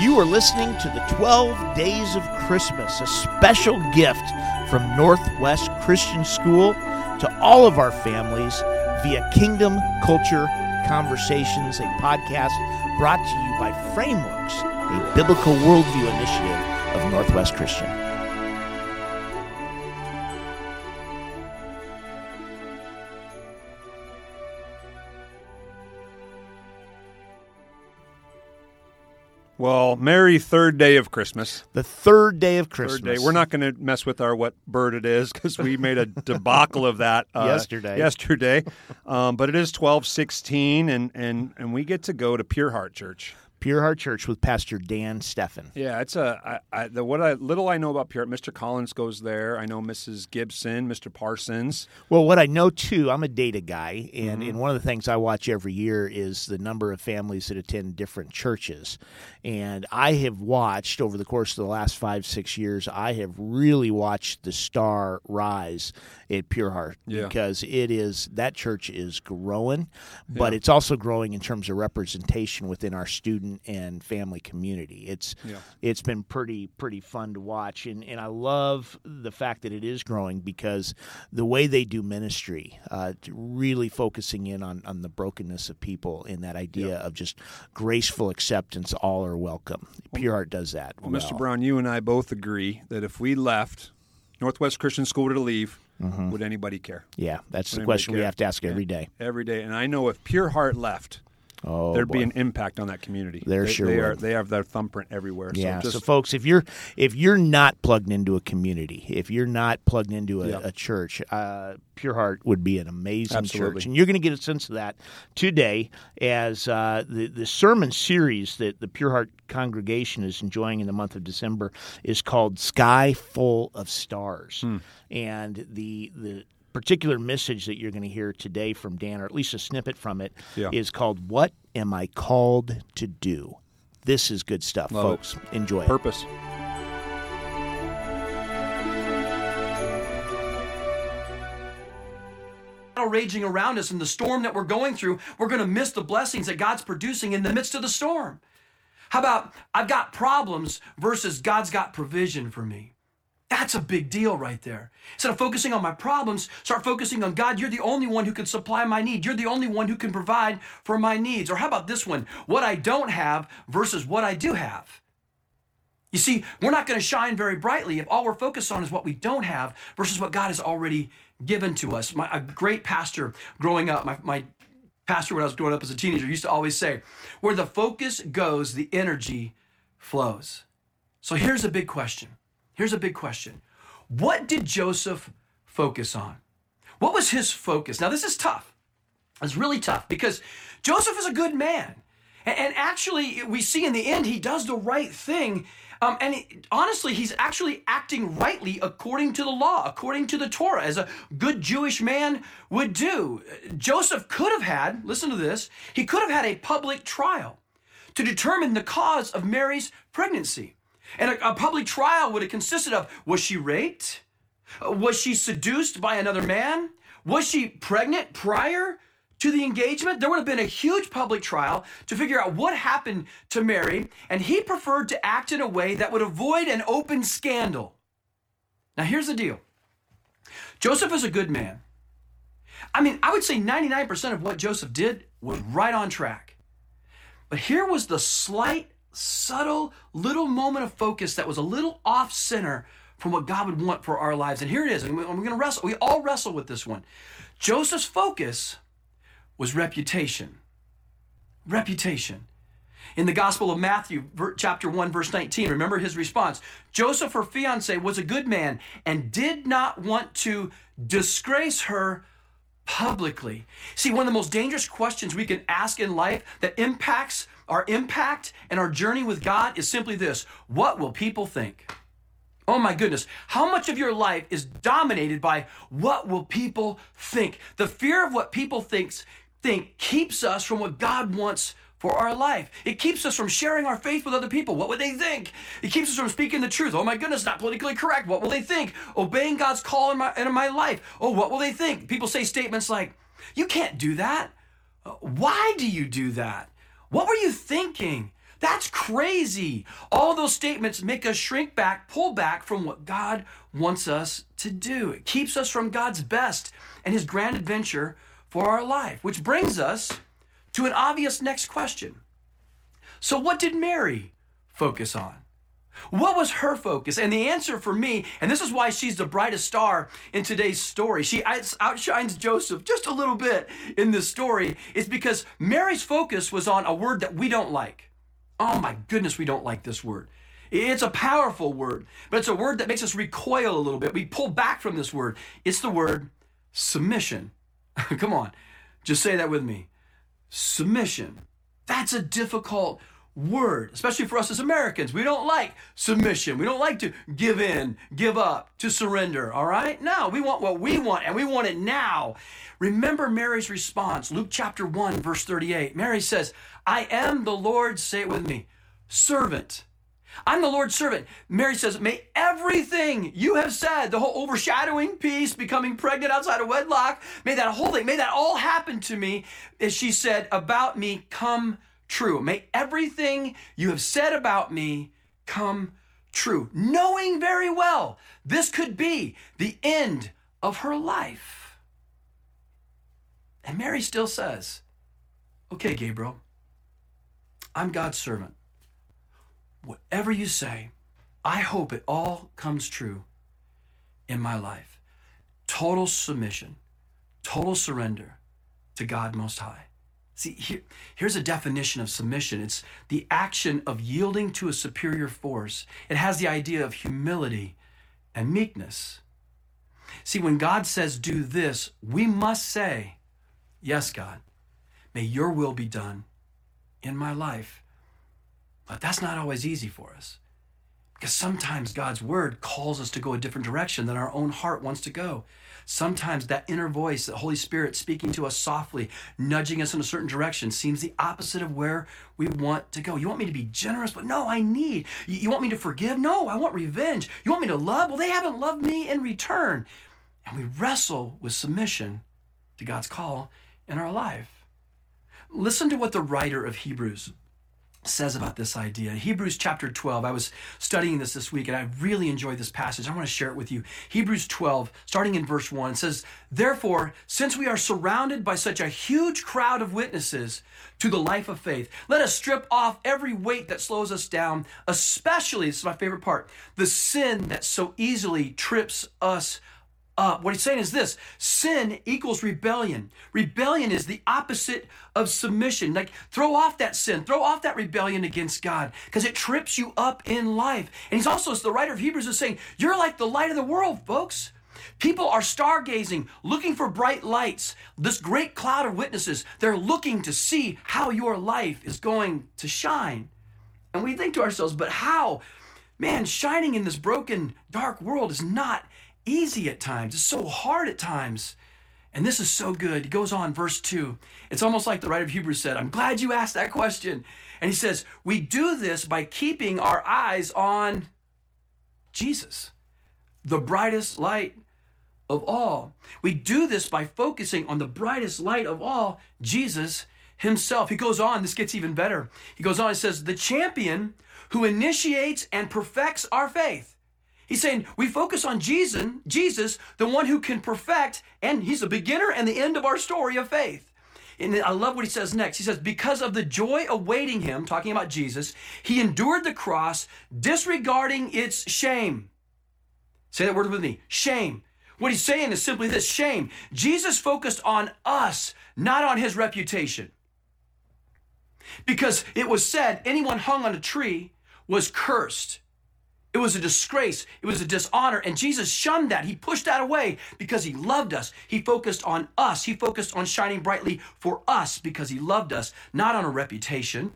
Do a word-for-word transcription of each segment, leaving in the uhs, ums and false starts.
You are listening to the twelve Days of Christmas, a special gift from Northwest Christian School to all of our families via Kingdom Culture Conversations, a podcast brought to you by Frameworks, a biblical worldview initiative of Northwest Christian. Well, merry third day of Christmas. The third day of Christmas. Third day. We're not going to mess with our what bird it is because we made a debacle of that uh, yesterday. Yesterday, um, but it is twelve sixteen, and and and we get to go to Pure Heart Church. Pure Heart Church with Pastor Dan Steffen. Yeah, it's a I, I, the, what I, little I know about Pure. Mister Collins goes there. I know Missus Gibson, Mister Parsons. Well, what I know too, I'm a data guy, and, mm-hmm. and one of the things I watch every year is the number of families that attend different churches. And I have watched over the course of the last five, six years. I have really watched the star rise at Pure Heart yeah. because it is that church is growing, but yeah. it's also growing in terms of representation within our students and family community. It's yeah. it's been pretty pretty fun to watch, and and I love the fact that it is growing because the way they do ministry, uh, really focusing in on, on the brokenness of people and that idea yeah. of just graceful acceptance, all are welcome. Pure Heart does that. Well, well, Mister Brown, you and I both agree that if we left, Northwest Christian School were to leave, mm-hmm. would anybody care? Yeah, that's would the question care? we have to ask every day. Every day, and I know if Pure Heart left, Oh, there'd boy. be an impact on that community. There they, sure they are. They have their thumbprint everywhere. Yeah. So, just, so, folks, if you're if you're not plugged into a community, if you're not plugged into a, yeah. a church, uh, Pure Heart would be an amazing Absolutely. church, and you're going to get a sense of that today as uh, the the sermon series that the Pure Heart congregation is enjoying in the month of December is called "Sky Full of Stars," hmm. and the the. particular message that you're going to hear today from Dan, or at least a snippet from it, yeah. is called "What Am I Called to Do?" This is good stuff, Love folks. It. Enjoy Purpose. it. Purpose. Raging around us in the storm that we're going through, we're going to miss the blessings that God's producing in the midst of the storm. How about, I've got problems versus God's got provision for me? That's a big deal right there. Instead of focusing on my problems, start focusing on God. You're the only one who can supply my need. You're the only one who can provide for my needs. Or how about this one? What I don't have versus what I do have. You see, we're not going to shine very brightly if all we're focused on is what we don't have versus what God has already given to us. My, a great pastor growing up, my, my pastor when I was growing up as a teenager, used to always say, where the focus goes, the energy flows. So here's a big question. Here's a big question. What did Joseph focus on? What was his focus? Now, this is tough. It's really tough because Joseph is a good man. And actually, we see in the end, he does the right thing. Um, and he, honestly, he's actually acting rightly according to the law, according to the Torah, as a good Jewish man would do. Joseph could have had, listen to this, he could have had a public trial to determine the cause of Mary's pregnancy. And a, a public trial would have consisted of, was she raped? Was she seduced by another man? Was she pregnant prior to the engagement? There would have been a huge public trial to figure out what happened to Mary, and he preferred to act in a way that would avoid an open scandal. Now, here's the deal. Joseph is a good man. I mean, I would say ninety-nine percent of what Joseph did was right on track. But here was the slight subtle little moment of focus that was a little off center from what God would want for our lives. And here it is. And we're going to wrestle. We all wrestle with this one. Joseph's focus was reputation. Reputation. In the Gospel of Matthew, chapter one, verse nineteen, remember his response. Joseph, her fiancé, was a good man and did not want to disgrace her publicly. See, one of the most dangerous questions we can ask in life that impacts our impact and our journey with God is simply this: what will people think? Oh my goodness, how much of your life is dominated by what will people think? The fear of what people thinks, think keeps us from what God wants for our life. It keeps us from sharing our faith with other people. What would they think? It keeps us from speaking the truth. Oh my goodness, not politically correct. What will they think? Obeying God's call in my, in my life. Oh, what will they think? People say statements like, you can't do that. Why do you do that? What were you thinking? That's crazy. All those statements make us shrink back, pull back from what God wants us to do. It keeps us from God's best and his grand adventure for our life, which brings us to an obvious next question. So what did Mary focus on? What was her focus? And the answer for me, and this is why she's the brightest star in today's story, she outshines Joseph just a little bit in this story, is because Mary's focus was on a word that we don't like. Oh my goodness, we don't like this word. It's a powerful word, but it's a word that makes us recoil a little bit. We pull back from this word. It's the word submission. Come on, just say that with me. Submission. That's a difficult word, especially for us as Americans. We don't like submission. We don't like to give in, give up, to surrender, all right? No, we want what we want, and we want it now. Remember Mary's response, Luke chapter one, verse thirty-eight. Mary says, I am the Lord's, say it with me, servant. I'm the Lord's servant. Mary says, may everything you have said, the whole overshadowing piece, becoming pregnant outside of wedlock, may that whole thing, may that all happen to me, as she said, about me come true. May everything you have said about me come true. Knowing very well, this could be the end of her life. And Mary still says, okay, Gabriel, I'm God's servant. Whatever you say, I hope it all comes true in my life. Total submission, total surrender to God Most High. See, here, here's a definition of submission. It's the action of yielding to a superior force. It has the idea of humility and meekness. See, when God says, do this, we must say, yes, God, may your will be done in my life. But that's not always easy for us, because sometimes God's word calls us to go a different direction than our own heart wants to go. Sometimes that inner voice, the Holy Spirit speaking to us softly, nudging us in a certain direction, seems the opposite of where we want to go. You want me to be generous? But no, I need. You want me to forgive? No, I want revenge. You want me to love? Well, they haven't loved me in return. And we wrestle with submission to God's call in our life. Listen to what the writer of Hebrews says about this idea. Hebrews chapter twelve, I was studying this this week and I really enjoyed this passage. I want to share it with you. Hebrews twelve, starting in verse one, says, therefore, since we are surrounded by such a huge crowd of witnesses to the life of faith, let us strip off every weight that slows us down, especially, this is my favorite part, the sin that so easily trips us up. What he's saying is this: sin equals rebellion. Rebellion is the opposite of submission. Like, throw off that sin, throw off that rebellion against God, because it trips you up in life. And he's also, as the writer of Hebrews is saying, you're like the light of the world, folks. People are stargazing, looking for bright lights. This great cloud of witnesses, they're looking to see how your life is going to shine. And we think to ourselves, but how? Man, shining in this broken, dark world is not easy at times. It's so hard at times. And this is so good. He goes on, verse two. It's almost like the writer of Hebrews said, I'm glad you asked that question. And he says, we do this by keeping our eyes on Jesus, the brightest light of all. We do this by focusing on the brightest light of all, Jesus himself. He goes on, this gets even better. He goes on, he says, the champion who initiates and perfects our faith. He's saying we focus on Jesus, Jesus, the one who can perfect, and he's the beginner and the end of our story of faith. And I love what he says next. He says, because of the joy awaiting him, talking about Jesus, he endured the cross, disregarding its shame. Say that word with me, shame. What he's saying is simply this, shame. Jesus focused on us, not on his reputation. Because it was said anyone hung on a tree was cursed. It was a disgrace. It was a dishonor. And Jesus shunned that. He pushed that away because he loved us. He focused on us. He focused on shining brightly for us because he loved us, not on a reputation.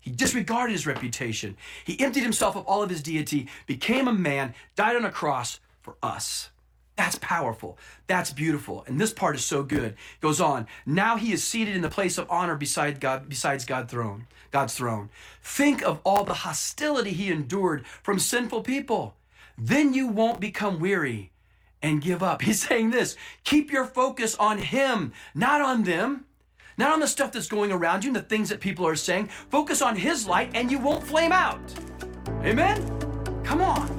He disregarded his reputation. He emptied himself of all of his deity, became a man, died on a cross for us. That's powerful. That's beautiful. And this part is so good. It goes on. Now he is seated in the place of honor beside God, besides God's throne, God's throne. Think of all the hostility he endured from sinful people. Then you won't become weary and give up. He's saying this. Keep your focus on him, not on them, not on the stuff that's going around you and the things that people are saying. Focus on his light and you won't flame out. Amen? Come on.